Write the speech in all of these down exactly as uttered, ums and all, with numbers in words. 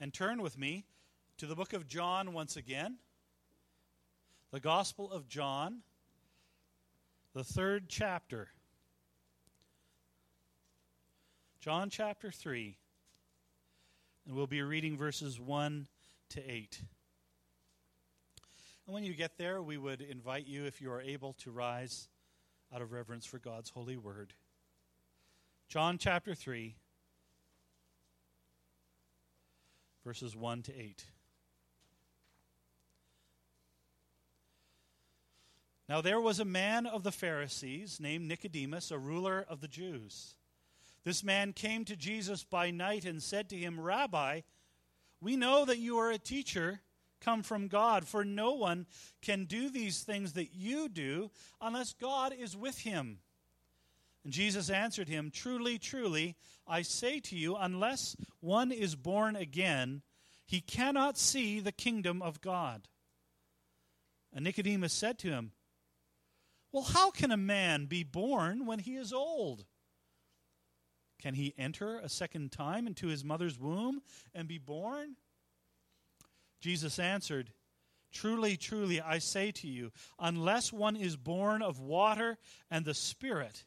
and turn with me to the book of John once again. The Gospel of John, the third chapter. John chapter three. And we'll be reading verses one to eight. And when you get there, we would invite you, if you are able, to rise out of reverence for God's holy word. John chapter three, verses one to eight. Now there was a man of the Pharisees named Nicodemus, a ruler of the Jews. This man came to Jesus by night and said to him, "Rabbi, we know that you are a teacher come from God, for no one can do these things that you do unless God is with him." And Jesus answered him, "Truly, truly, I say to you, unless one is born again, he cannot see the kingdom of God." And Nicodemus said to him, "Well, how can a man be born when he is old? Can he enter a second time into his mother's womb and be born?" Jesus answered, "Truly, truly, I say to you, unless one is born of water and the Spirit,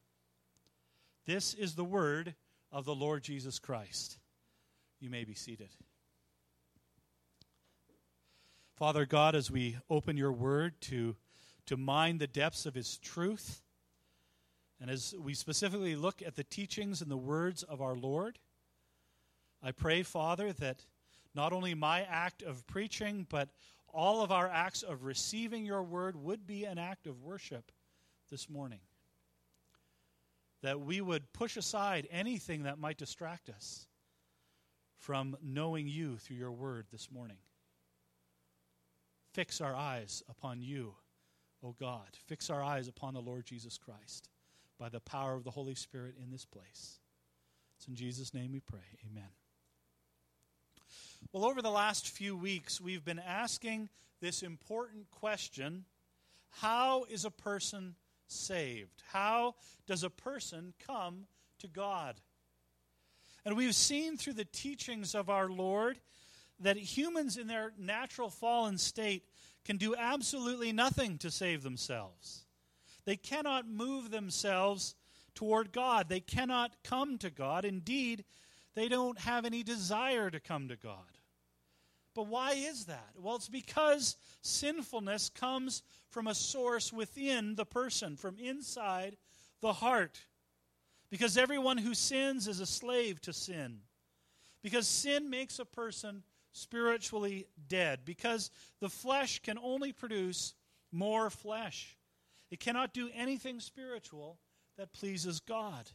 This is the word of the Lord Jesus Christ. You may be seated. Father God, as we open your word to, to mine the depths of its truth, and as we specifically look at the teachings and the words of our Lord, I pray, Father, that not only my act of preaching, but all of our acts of receiving your word would be an act of worship this morning. That we would push aside anything that might distract us from knowing you through your word this morning. Fix our eyes upon you, O God. Fix our eyes upon the Lord Jesus Christ by the power of the Holy Spirit in this place. It's in Jesus' name we pray. Amen. Well, over the last few weeks, we've been asking this important question: how is a person saved? How does a person come to God? And we've seen through the teachings of our Lord that humans in their natural fallen state can do absolutely nothing to save themselves. They cannot move themselves toward God. They cannot come to God. Indeed, they don't have any desire to come to God. But why is that? Well, it's because sinfulness comes from a source within the person, from inside the heart. Because everyone who sins is a slave to sin. Because sin makes a person spiritually dead, because the flesh can only produce more flesh. It cannot do anything spiritual that pleases God.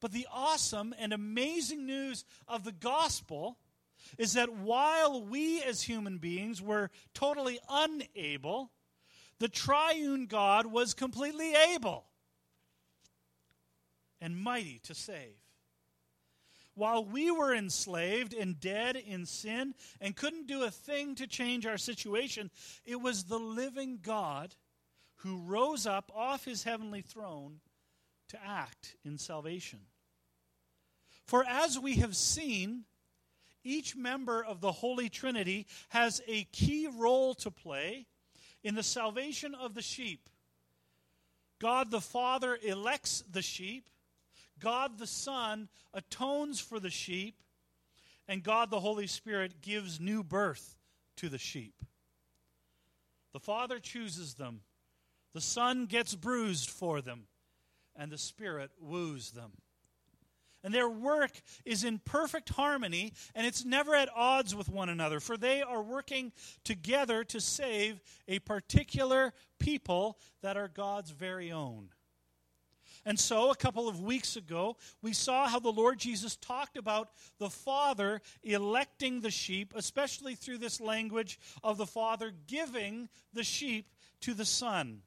But the awesome and amazing news of the gospel is that while we as human beings were totally unable, the triune God was completely able and mighty to save. While we were enslaved and dead in sin and couldn't do a thing to change our situation, it was the living God who rose up off his heavenly throne to act in salvation. For as we have seen, each member of the Holy Trinity has a key role to play in the salvation of the sheep. God the Father elects the sheep. God the Son atones for the sheep, and God the Holy Spirit gives new birth to the sheep. The Father chooses them, the Son gets bruised for them, and the Spirit woos them. And their work is in perfect harmony, and it's never at odds with one another, for they are working together to save a particular people that are God's very own. And so a couple of weeks ago, we saw how the Lord Jesus talked about the Father electing the sheep, especially through this language of the Father giving the sheep to the Son.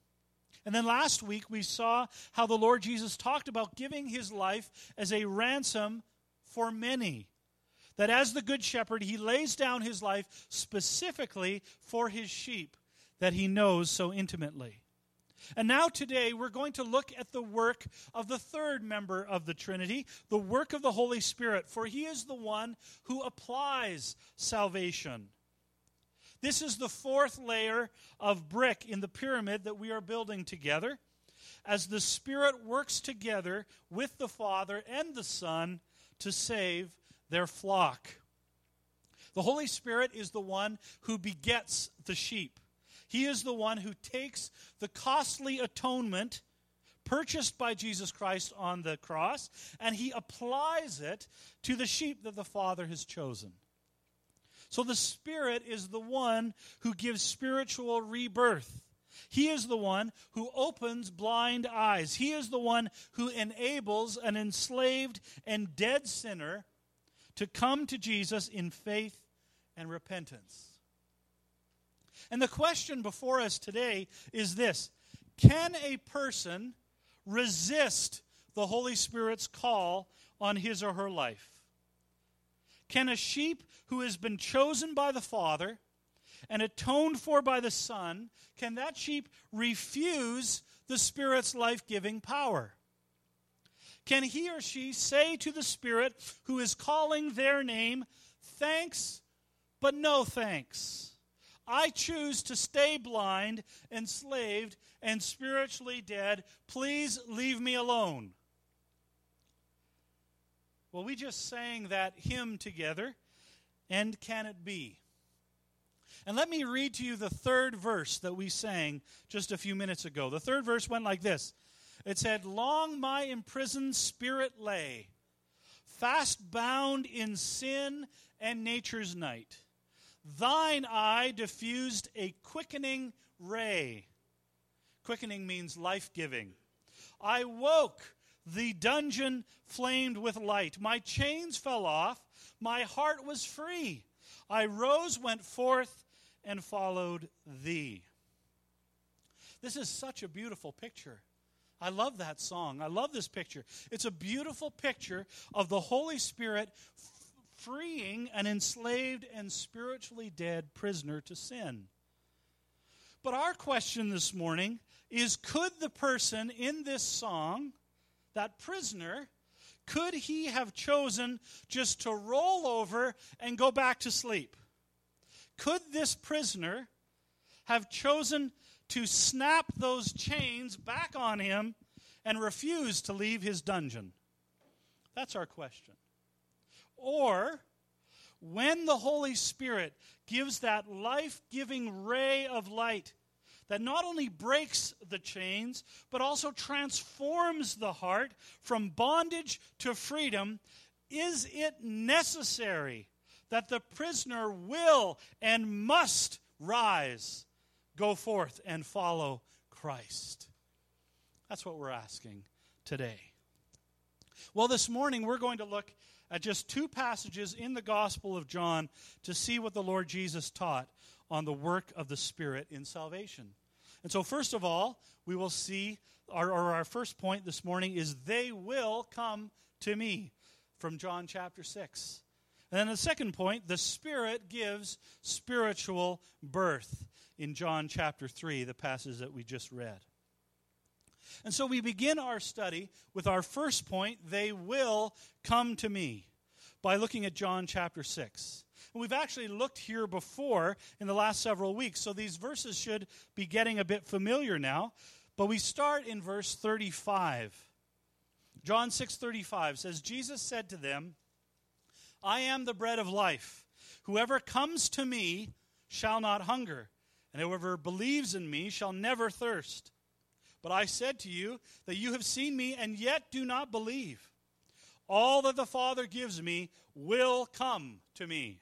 And then last week, we saw how the Lord Jesus talked about giving his life as a ransom for many. That as the Good Shepherd, he lays down his life specifically for his sheep that he knows so intimately. And now today, we're going to look at the work of the third member of the Trinity, the work of the Holy Spirit, for he is the one who applies salvation. This is the fourth layer of brick in the pyramid that we are building together, as the Spirit works together with the Father and the Son to save their flock. The Holy Spirit is the one who begets the sheep. He is the one who takes the costly atonement purchased by Jesus Christ on the cross, and he applies it to the sheep that the Father has chosen. So the Spirit is the one who gives spiritual rebirth. He is the one who opens blind eyes. He is the one who enables an enslaved and dead sinner to come to Jesus in faith and repentance. And the question before us today is this: can a person resist the Holy Spirit's call on his or her life? Can a sheep who has been chosen by the Father and atoned for by the Son, can that sheep refuse the Spirit's life-giving power? Can he or she say to the Spirit who is calling their name, "Thanks, but no thanks. I choose to stay blind, enslaved, and spiritually dead. Please leave me alone"? Well, we just sang that hymn together, "And Can It Be?" And let me read to you the third verse that we sang just a few minutes ago. The third verse went like this. It said, "Long my imprisoned spirit lay, fast bound in sin and nature's night. Thine eye diffused a quickening ray." Quickening means life-giving. "I woke, the dungeon flamed with light. My chains fell off. My heart was free. I rose, went forth, and followed thee." This is such a beautiful picture. I love that song. I love this picture. It's a beautiful picture of the Holy Spirit f- freeing an enslaved and spiritually dead prisoner to sin. But our question this morning is, could the person in this song, that prisoner, could he have chosen just to roll over and go back to sleep? Could this prisoner have chosen to snap those chains back on him and refuse to leave his dungeon? That's our question. Or, when the Holy Spirit gives that life-giving ray of light that not only breaks the chains, but also transforms the heart from bondage to freedom, is it necessary that the prisoner will and must rise, go forth, and follow Christ? That's what we're asking today. Well, this morning we're going to look at just two passages in the Gospel of John to see what the Lord Jesus taught on the work of the Spirit in salvation. And so first of all, we will see, or our, our first point this morning is, "They will come to me," from John chapter six. And then the second point, the Spirit gives spiritual birth, in John chapter three, the passage that we just read. And so we begin our study with our first point, "They will come to me," by looking at John chapter six. And we've actually looked here before in the last several weeks, so these verses should be getting a bit familiar now. But we start in verse thirty-five. John six thirty-five says, "Jesus said to them, 'I am the bread of life. Whoever comes to me shall not hunger, and whoever believes in me shall never thirst. But I said to you that you have seen me and yet do not believe. All that the Father gives me will come to me,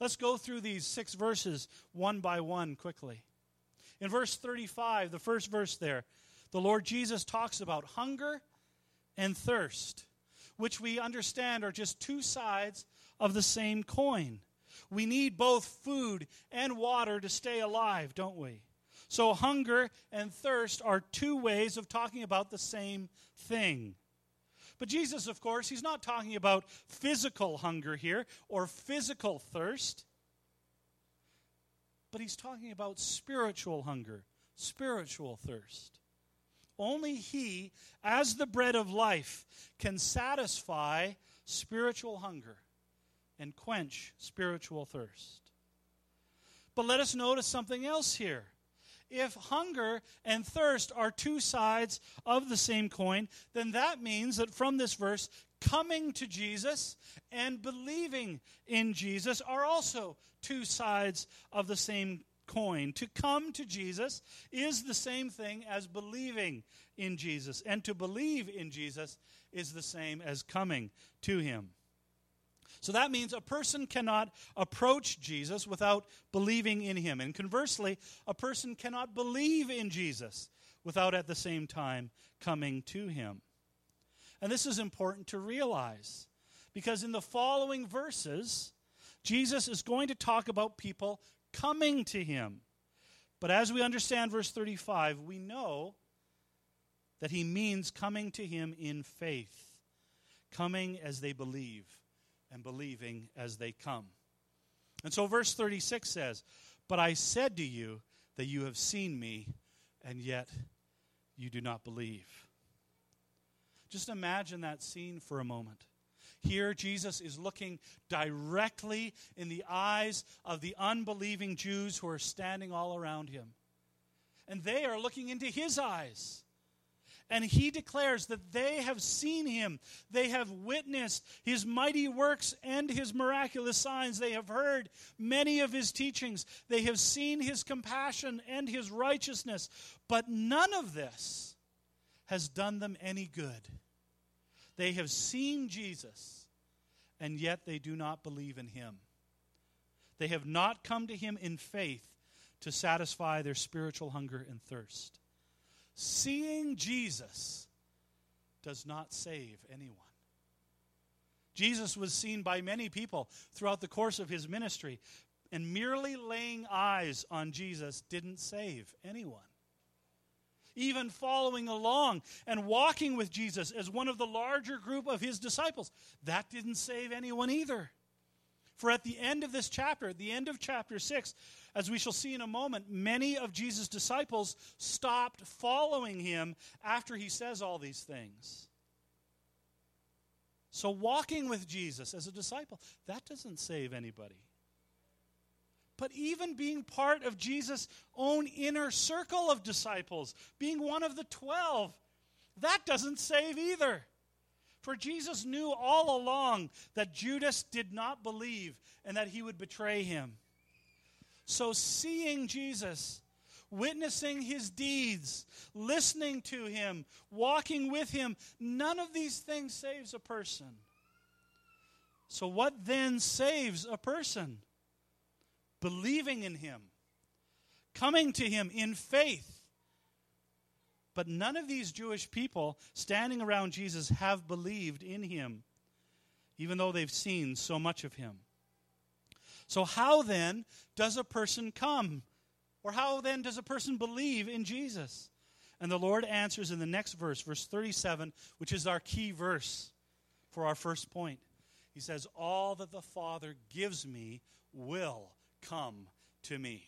Let's go through these six verses one by one quickly. In verse thirty-five, the first verse there, the Lord Jesus talks about hunger and thirst, which we understand are just two sides of the same coin. We need both food and water to stay alive, don't we? So hunger and thirst are two ways of talking about the same thing. But Jesus, of course, he's not talking about physical hunger here or physical thirst, but he's talking about spiritual hunger, spiritual thirst. Only he, as the bread of life, can satisfy spiritual hunger and quench spiritual thirst. But let us notice something else here. If hunger and thirst are two sides of the same coin, then that means that from this verse, coming to Jesus and believing in Jesus are also two sides of the same coin. To come to Jesus is the same thing as believing in Jesus, and to believe in Jesus is the same as coming to him. So that means a person cannot approach Jesus without believing in him. And conversely, a person cannot believe in Jesus without at the same time coming to him. And this is important to realize, because in the following verses, Jesus is going to talk about people coming to him. But as we understand verse thirty-five, we know that he means coming to him in faith, coming as they believe, and believing as they come. And so verse thirty-six says, "But I said to you that you have seen me, and yet you do not believe." Just imagine that scene for a moment. Here Jesus is looking directly in the eyes of the unbelieving Jews who are standing all around him. And they are looking into his eyes. And he declares that they have seen him. They have witnessed his mighty works and his miraculous signs. They have heard many of his teachings. They have seen his compassion and his righteousness. But none of this has done them any good. They have seen Jesus, and yet they do not believe in him. They have not come to him in faith to satisfy their spiritual hunger and thirst. Seeing Jesus does not save anyone. Jesus was seen by many people throughout the course of his ministry, and merely laying eyes on Jesus didn't save anyone. Even following along and walking with Jesus as one of the larger group of his disciples, that didn't save anyone either. For at the end of this chapter, at the end of chapter six, as we shall see in a moment, many of Jesus' disciples stopped following him after he says all these things. So walking with Jesus as a disciple, that doesn't save anybody. But even being part of Jesus' own inner circle of disciples, being one of the twelve, that doesn't save either. For Jesus knew all along that Judas did not believe and that he would betray him. So seeing Jesus, witnessing his deeds, listening to him, walking with him, none of these things saves a person. So what then saves a person? Believing in him, coming to him in faith. But none of these Jewish people standing around Jesus have believed in him, even though they've seen so much of him. So how then does a person come? Or how then does a person believe in Jesus? And the Lord answers in the next verse, verse thirty-seven, which is our key verse for our first point. He says, "All that the Father gives me will come to me,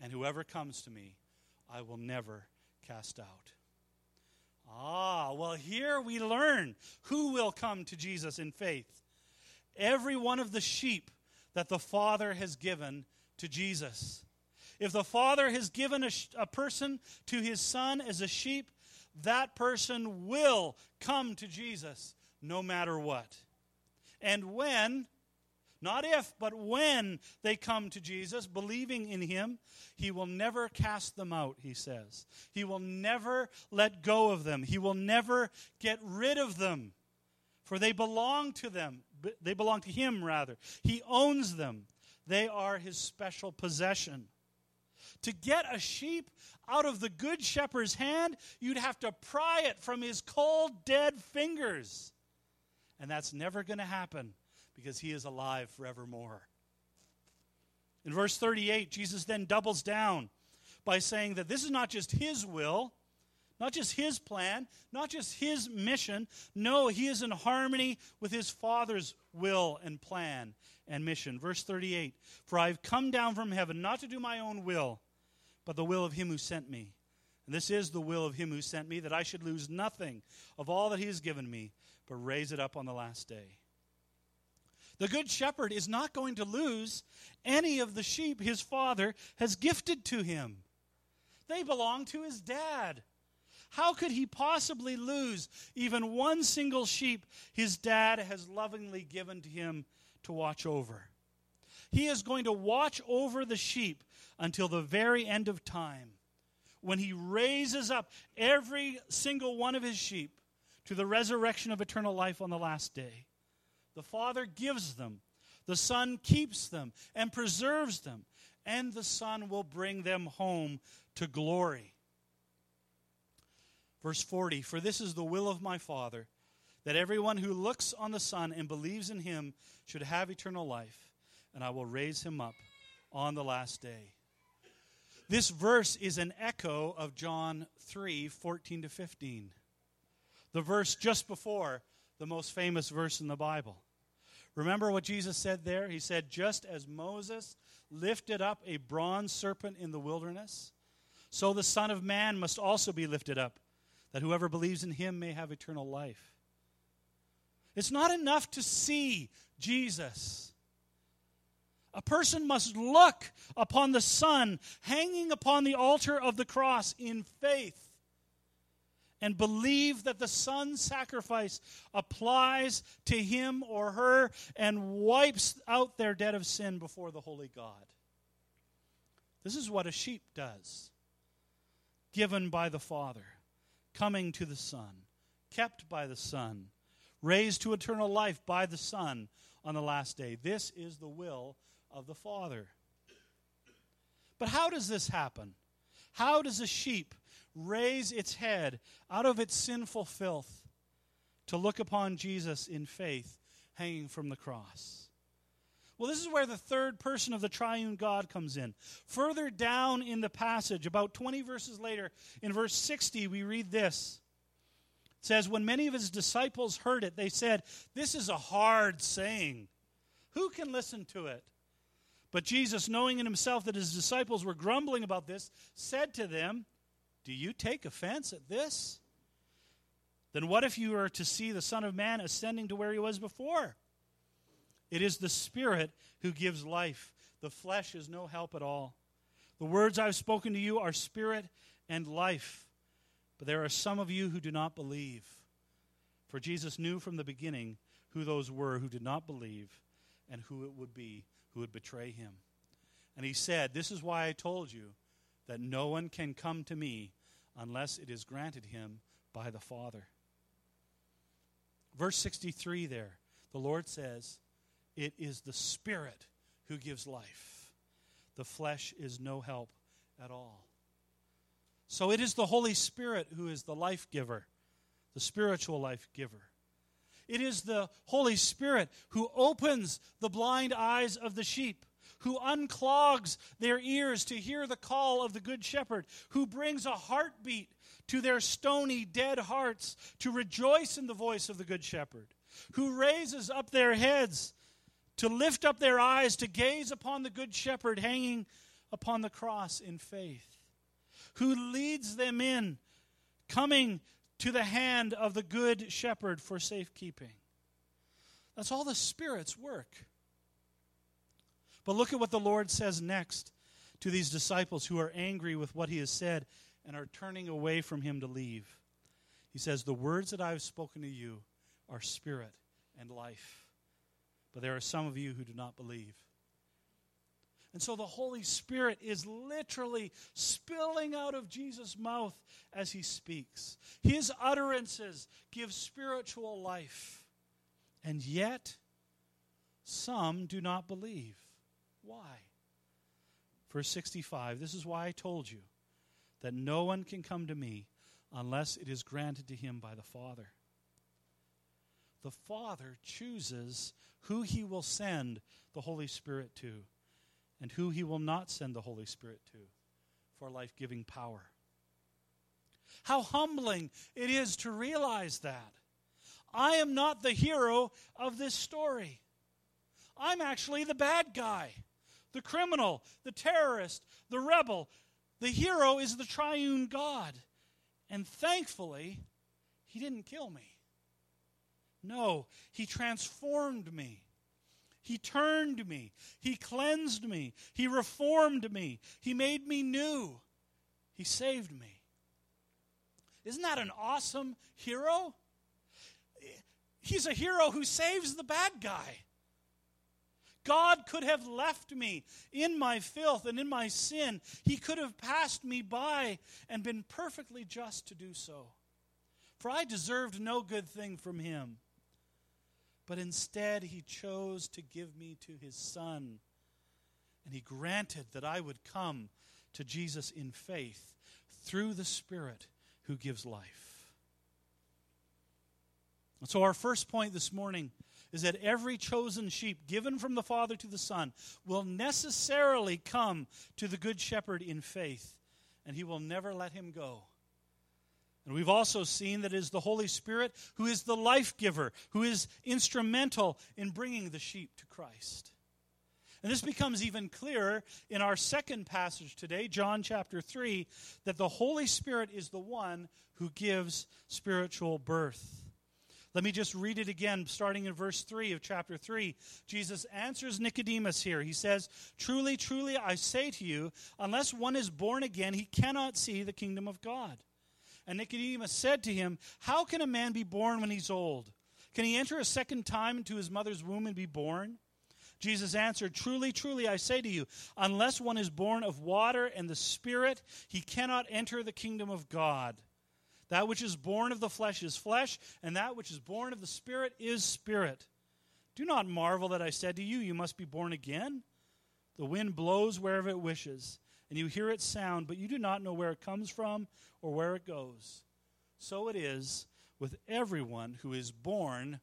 and whoever comes to me, I will never cast out." Ah, well, here we learn who will come to Jesus in faith. Every one of the sheep that the Father has given to Jesus. If the Father has given a, a person to his Son as a sheep, that person will come to Jesus no matter what. And when, not if, but when they come to Jesus, believing in him, he will never cast them out, he says. He will never let go of them. He will never get rid of them, for they belong to them. They belong to him, rather. He owns them. They are his special possession. To get a sheep out of the good shepherd's hand, you'd have to pry it from his cold, dead fingers. And that's never going to happen, because he is alive forevermore. In verse thirty-eight, Jesus then doubles down by saying that this is not just his will, not just his plan, not just his mission. No, he is in harmony with his Father's will and plan and mission. Verse thirty-eight, "For I have come down from heaven not to do my own will, but the will of him who sent me. And this is the will of him who sent me, that I should lose nothing of all that he has given me, but raise it up on the last day." The good shepherd is not going to lose any of the sheep his Father has gifted to him. They belong to his dad. How could he possibly lose even one single sheep his dad has lovingly given to him to watch over? He is going to watch over the sheep until the very end of time, when he raises up every single one of his sheep to the resurrection of eternal life on the last day. The Father gives them, the Son keeps them and preserves them, and the Son will bring them home to glory. Verse forty, "For this is the will of my Father, that everyone who looks on the Son and believes in him should have eternal life, and I will raise him up on the last day." This verse is an echo of John three, fourteen to fifteen, the verse just before the most famous verse in the Bible. Remember what Jesus said there? He said, "Just as Moses lifted up a bronze serpent in the wilderness, so the Son of Man must also be lifted up, that whoever believes in him may have eternal life." It's not enough to see Jesus. A person must look upon the Son hanging upon the altar of the cross in faith and believe that the Son's sacrifice applies to him or her and wipes out their debt of sin before the holy God. This is what a sheep does, given by the Father, coming to the Son, kept by the Son, raised to eternal life by the Son on the last day. This is the will of the Father. But how does this happen? How does a sheep raise its head out of its sinful filth to look upon Jesus in faith hanging from the cross? Well, this is where the third person of the triune God comes in. Further down in the passage, about twenty verses later, in verse sixty, we read this. It says, "When many of his disciples heard it, they said, 'This is a hard saying. Who can listen to it?' But Jesus, knowing in himself that his disciples were grumbling about this, said to them, 'Do you take offense at this? Then what if you were to see the Son of Man ascending to where he was before? It is the Spirit who gives life. The flesh is no help at all. The words I have spoken to you are spirit and life. But there are some of you who do not believe.' For Jesus knew from the beginning who those were who did not believe and who it would be who would betray him. And he said, 'This is why I told you that no one can come to me unless it is granted him by the Father.'" Verse sixty-three there, the Lord says, "It is the Spirit who gives life. The flesh is no help at all." So it is the Holy Spirit who is the life giver, the spiritual life giver. It is the Holy Spirit who opens the blind eyes of the sheep, who unclogs their ears to hear the call of the Good Shepherd, who brings a heartbeat to their stony, dead hearts to rejoice in the voice of the Good Shepherd, who raises up their heads to lift up their eyes to gaze upon the Good Shepherd hanging upon the cross in faith, who leads them in, coming to the hand of the Good Shepherd for safekeeping. That's all the Spirit's work. But look at what the Lord says next to these disciples who are angry with what he has said and are turning away from him to leave. He says, "The words that I have spoken to you are spirit and life. But there are some of you who do not believe. And so the Holy Spirit is literally spilling out of Jesus' mouth as he speaks. His utterances give spiritual life. And yet, some do not believe. Why? Verse sixty-five, this is why I told you that no one can come to me unless it is granted to him by the Father. The Father chooses who he will send the Holy Spirit to and who he will not send the Holy Spirit to for life-giving power. How humbling it is to realize that. I am not the hero of this story. I'm actually the bad guy, the criminal, the terrorist, the rebel. The hero is the triune God. And thankfully, he didn't kill me. No, he transformed me. He turned me. He cleansed me. He reformed me. He made me new. He saved me. Isn't that an awesome hero? He's a hero who saves the bad guy. God could have left me in my filth and in my sin. He could have passed me by and been perfectly just to do so. For I deserved no good thing from him. But instead, he chose to give me to his Son. And he granted that I would come to Jesus in faith through the Spirit who gives life. And so our first point this morning is that every chosen sheep given from the Father to the Son will necessarily come to the Good Shepherd in faith, and he will never let him go. And we've also seen that it is the Holy Spirit who is the life giver, who is instrumental in bringing the sheep to Christ. And this becomes even clearer in our second passage today, John chapter three, that the Holy Spirit is the one who gives spiritual birth. Let me just read it again, starting in verse three of chapter three. Jesus answers Nicodemus here. He says, "Truly, truly, I say to you, unless one is born again, he cannot see the kingdom of God." And Nicodemus said to him, "How can a man be born when he's old? Can he enter a second time into his mother's womb and be born?" Jesus answered, "Truly, truly, I say to you, unless one is born of water and the Spirit, he cannot enter the kingdom of God. That which is born of the flesh is flesh, and that which is born of the Spirit is spirit. Do not marvel that I said to you, you must be born again. The wind blows wherever it wishes, and you hear its sound, but you do not know where it comes from or where it goes. So it is with everyone who is born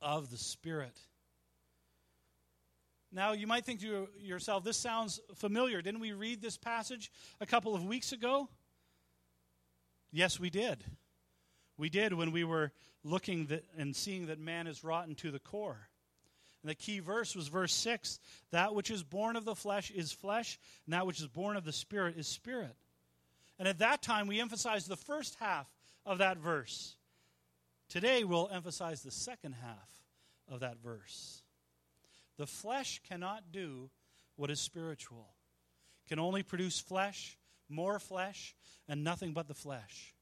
of the Spirit." Now, you might think to yourself, this sounds familiar. Didn't we read this passage a couple of weeks ago? Yes, we did. We did when we were looking that and seeing that man is rotten to the core. And the key verse was verse six, "That which is born of the flesh is flesh, and that which is born of the Spirit is spirit." And at that time, we emphasized the first half of that verse. Today, we'll emphasize the second half of that verse. The flesh cannot do what is spiritual. It can only produce flesh, more flesh, and nothing but the flesh.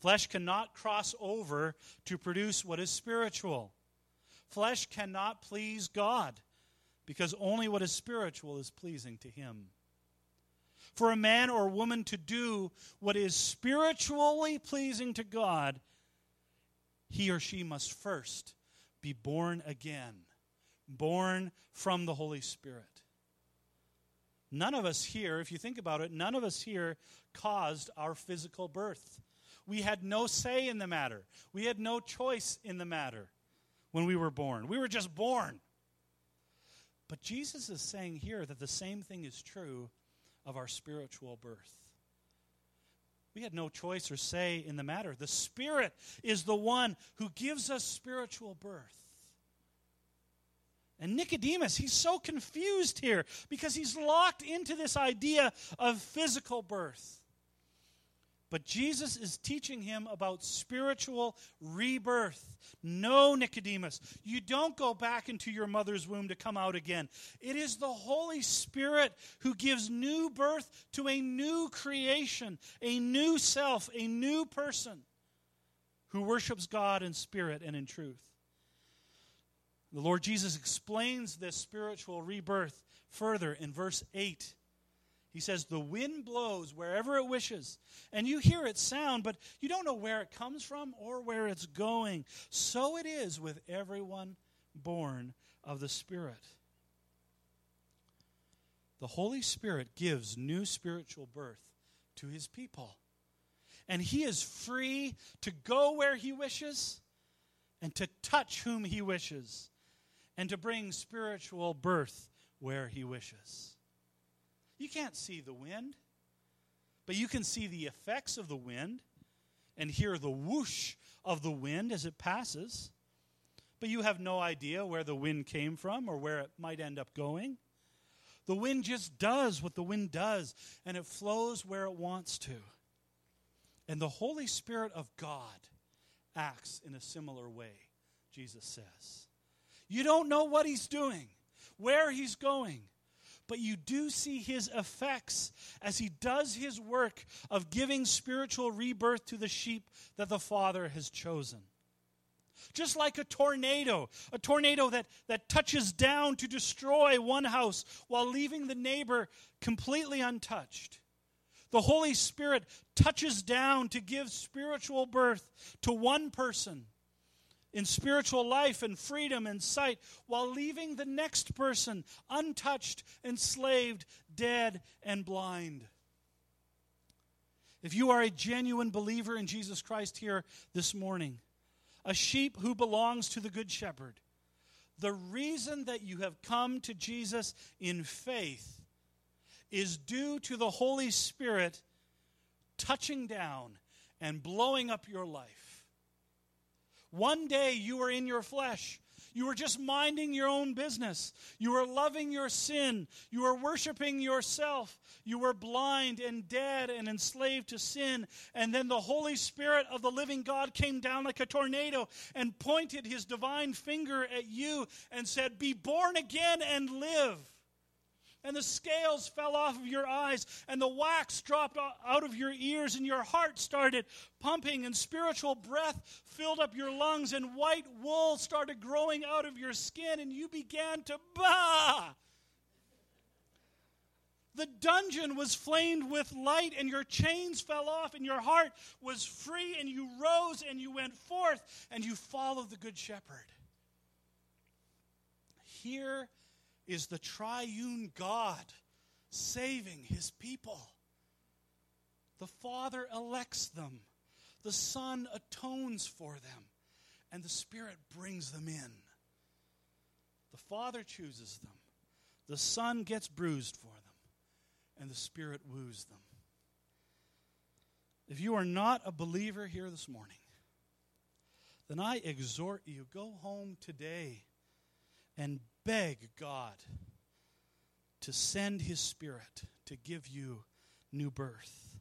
Flesh cannot cross over to produce what is spiritual. Flesh cannot please God, because only what is spiritual is pleasing to him. For a man or woman to do what is spiritually pleasing to God, he or she must first be born again, born from the Holy Spirit. None of us here, if you think about it, none of us here caused our physical birth. We had no say in the matter. We had no choice in the matter when we were born. We were just born. But Jesus is saying here that the same thing is true of our spiritual birth. We had no choice or say in the matter. The Spirit is the one who gives us spiritual birth. And Nicodemus, he's so confused here because he's locked into this idea of physical birth. But Jesus is teaching him about spiritual rebirth. No, Nicodemus, you don't go back into your mother's womb to come out again. It is the Holy Spirit who gives new birth to a new creation, a new self, a new person. who worships God in spirit and in truth. The Lord Jesus explains this spiritual rebirth further in verse eight. He says, the wind blows wherever it wishes, and you hear its sound, but you don't know where it comes from or where it's going. So it is with everyone born of the Spirit. The Holy Spirit gives new spiritual birth to his people, and he is free to go where he wishes and to touch whom he wishes and to bring spiritual birth where he wishes. You can't see the wind, but you can see the effects of the wind and hear the whoosh of the wind as it passes. But you have no idea where the wind came from or where it might end up going. The wind just does what the wind does, and it flows where it wants to. And the Holy Spirit of God acts in a similar way, Jesus says. You don't know what he's doing, where he's going, but you do see his effects as he does his work of giving spiritual rebirth to the sheep that the Father has chosen. Just like a tornado, a tornado that, that touches down to destroy one house while leaving the neighbor completely untouched. The Holy Spirit touches down to give spiritual birth to one person in spiritual life and freedom and sight, while leaving the next person untouched, enslaved, dead, and blind. If you are a genuine believer in Jesus Christ here this morning, a sheep who belongs to the Good Shepherd, the reason that you have come to Jesus in faith is due to the Holy Spirit touching down and blowing up your life. One day you were in your flesh. You were just minding your own business. You were loving your sin. You were worshiping yourself. You were blind and dead and enslaved to sin. And then the Holy Spirit of the living God came down like a tornado and pointed his divine finger at you and said, "Be born again and live." And the scales fell off of your eyes, and the wax dropped out of your ears, and your heart started pumping, and spiritual breath filled up your lungs, and white wool started growing out of your skin, and you began to baa. The dungeon was flamed with light, and your chains fell off, and your heart was free, and you rose, and you went forth, and you followed the Good Shepherd. Here is the triune God saving his people. The Father elects them, the Son atones for them, and the Spirit brings them in. The Father chooses them, the Son gets bruised for them, and the Spirit woos them. If you are not a believer here this morning, then I exhort you, go home today and beg God to send his Spirit to give you new birth,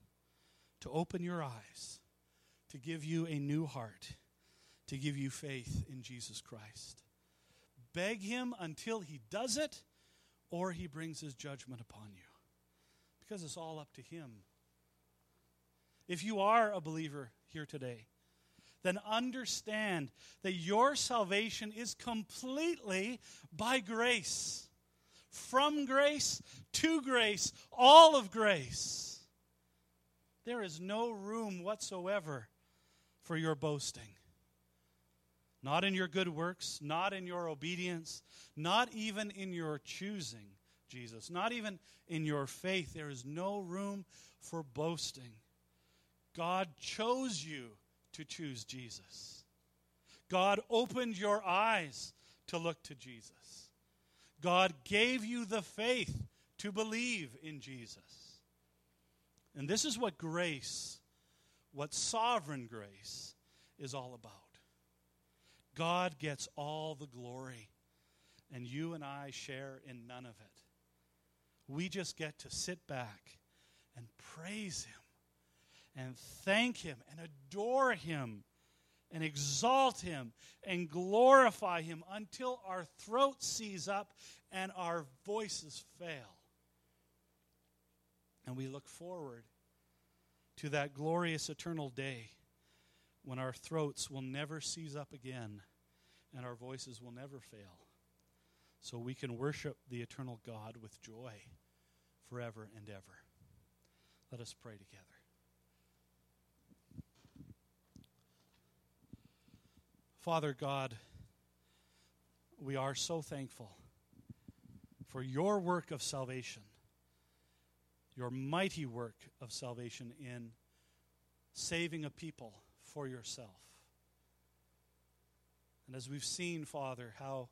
to open your eyes, to give you a new heart, to give you faith in Jesus Christ. Beg him until he does it or he brings his judgment upon you, because it's all up to him. If you are a believer here today, then understand that your salvation is completely by grace. From grace to grace, all of grace. There is no room whatsoever for your boasting. Not in your good works, not in your obedience, not even in your choosing Jesus, not even in your faith. There is no room for boasting. God chose you to choose Jesus. God opened your eyes to look to Jesus. God gave you the faith to believe in Jesus. And this is what grace, what sovereign grace, is all about. God gets all the glory, and you and I share in none of it. We just get to sit back and praise him, and thank him, and adore him, and exalt him, and glorify him until our throat seize up and our voices fail. And we look forward to that glorious eternal day when our throats will never seize up again and our voices will never fail, so we can worship the eternal God with joy forever and ever. Let us pray together. Father God, we are so thankful for your work of salvation, your mighty work of salvation in saving a people for yourself. And as we've seen, Father, how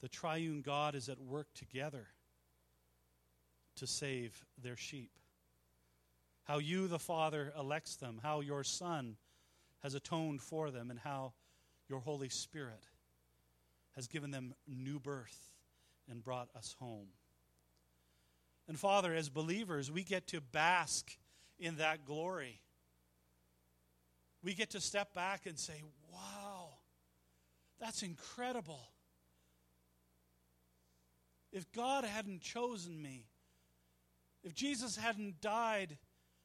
the triune God is at work together to save their sheep. How you, the Father, elects them, how your Son has atoned for them, and how your Holy Spirit has given them new birth and brought us home. And Father, as believers, we get to bask in that glory. We get to step back and say, wow, that's incredible. If God hadn't chosen me, if Jesus hadn't died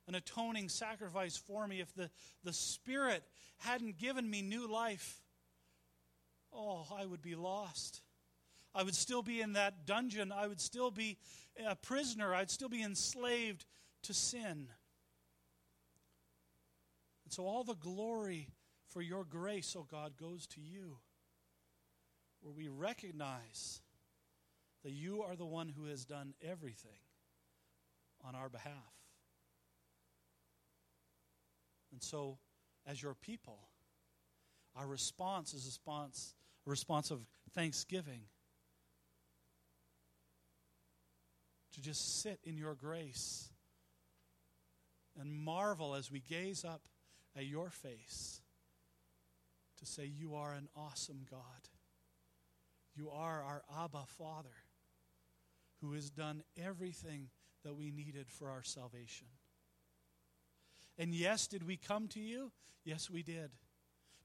an atoning sacrifice for me, if the, the Spirit hadn't given me new life, oh, I would be lost. I would still be in that dungeon. I would still be a prisoner. I'd still be enslaved to sin. And so all the glory for your grace, oh God, goes to you, where we recognize that you are the one who has done everything on our behalf. And so, as your people, our response is a response, a response of thanksgiving, to just sit in your grace and marvel as we gaze up at your face, to say you are an awesome God. You are our Abba Father, who has done everything that we needed for our salvation. And yes, did we come to you? Yes, we did.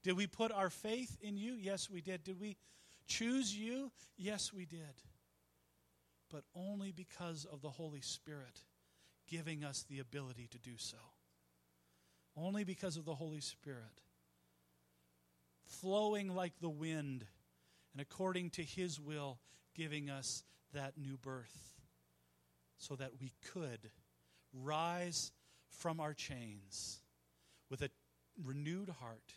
Did we put our faith in you? Yes, we did. Did we choose you? Yes, we did. But only because of the Holy Spirit giving us the ability to do so. Only because of the Holy Spirit flowing like the wind and according to his will, giving us that new birth so that we could rise from our chains with a renewed heart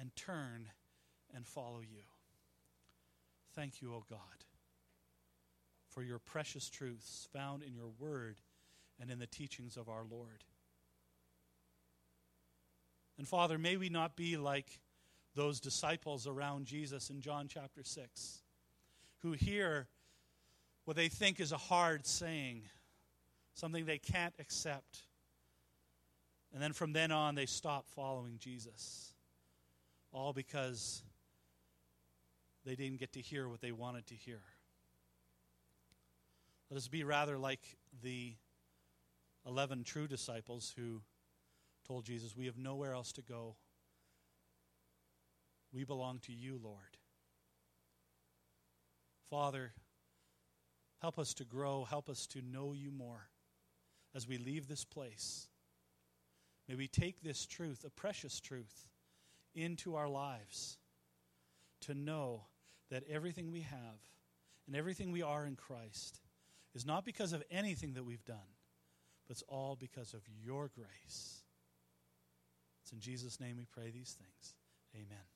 and turn and follow you. Thank you, O God, for your precious truths found in your word and in the teachings of our Lord. And Father, may we not be like those disciples around Jesus in John chapter six, who hear what they think is a hard saying, something they can't accept. And then from then on, they stop following Jesus, all because they didn't get to hear what they wanted to hear. Let us be rather like the eleven true disciples who told Jesus, we have nowhere else to go. We belong to you, Lord. Father, help us to grow. Help us to know you more as we leave this place. May we take this truth, a precious truth, into our lives to know that everything we have and everything we are in Christ is not because of anything that we've done, but it's all because of your grace. It's in Jesus' name we pray these things. Amen.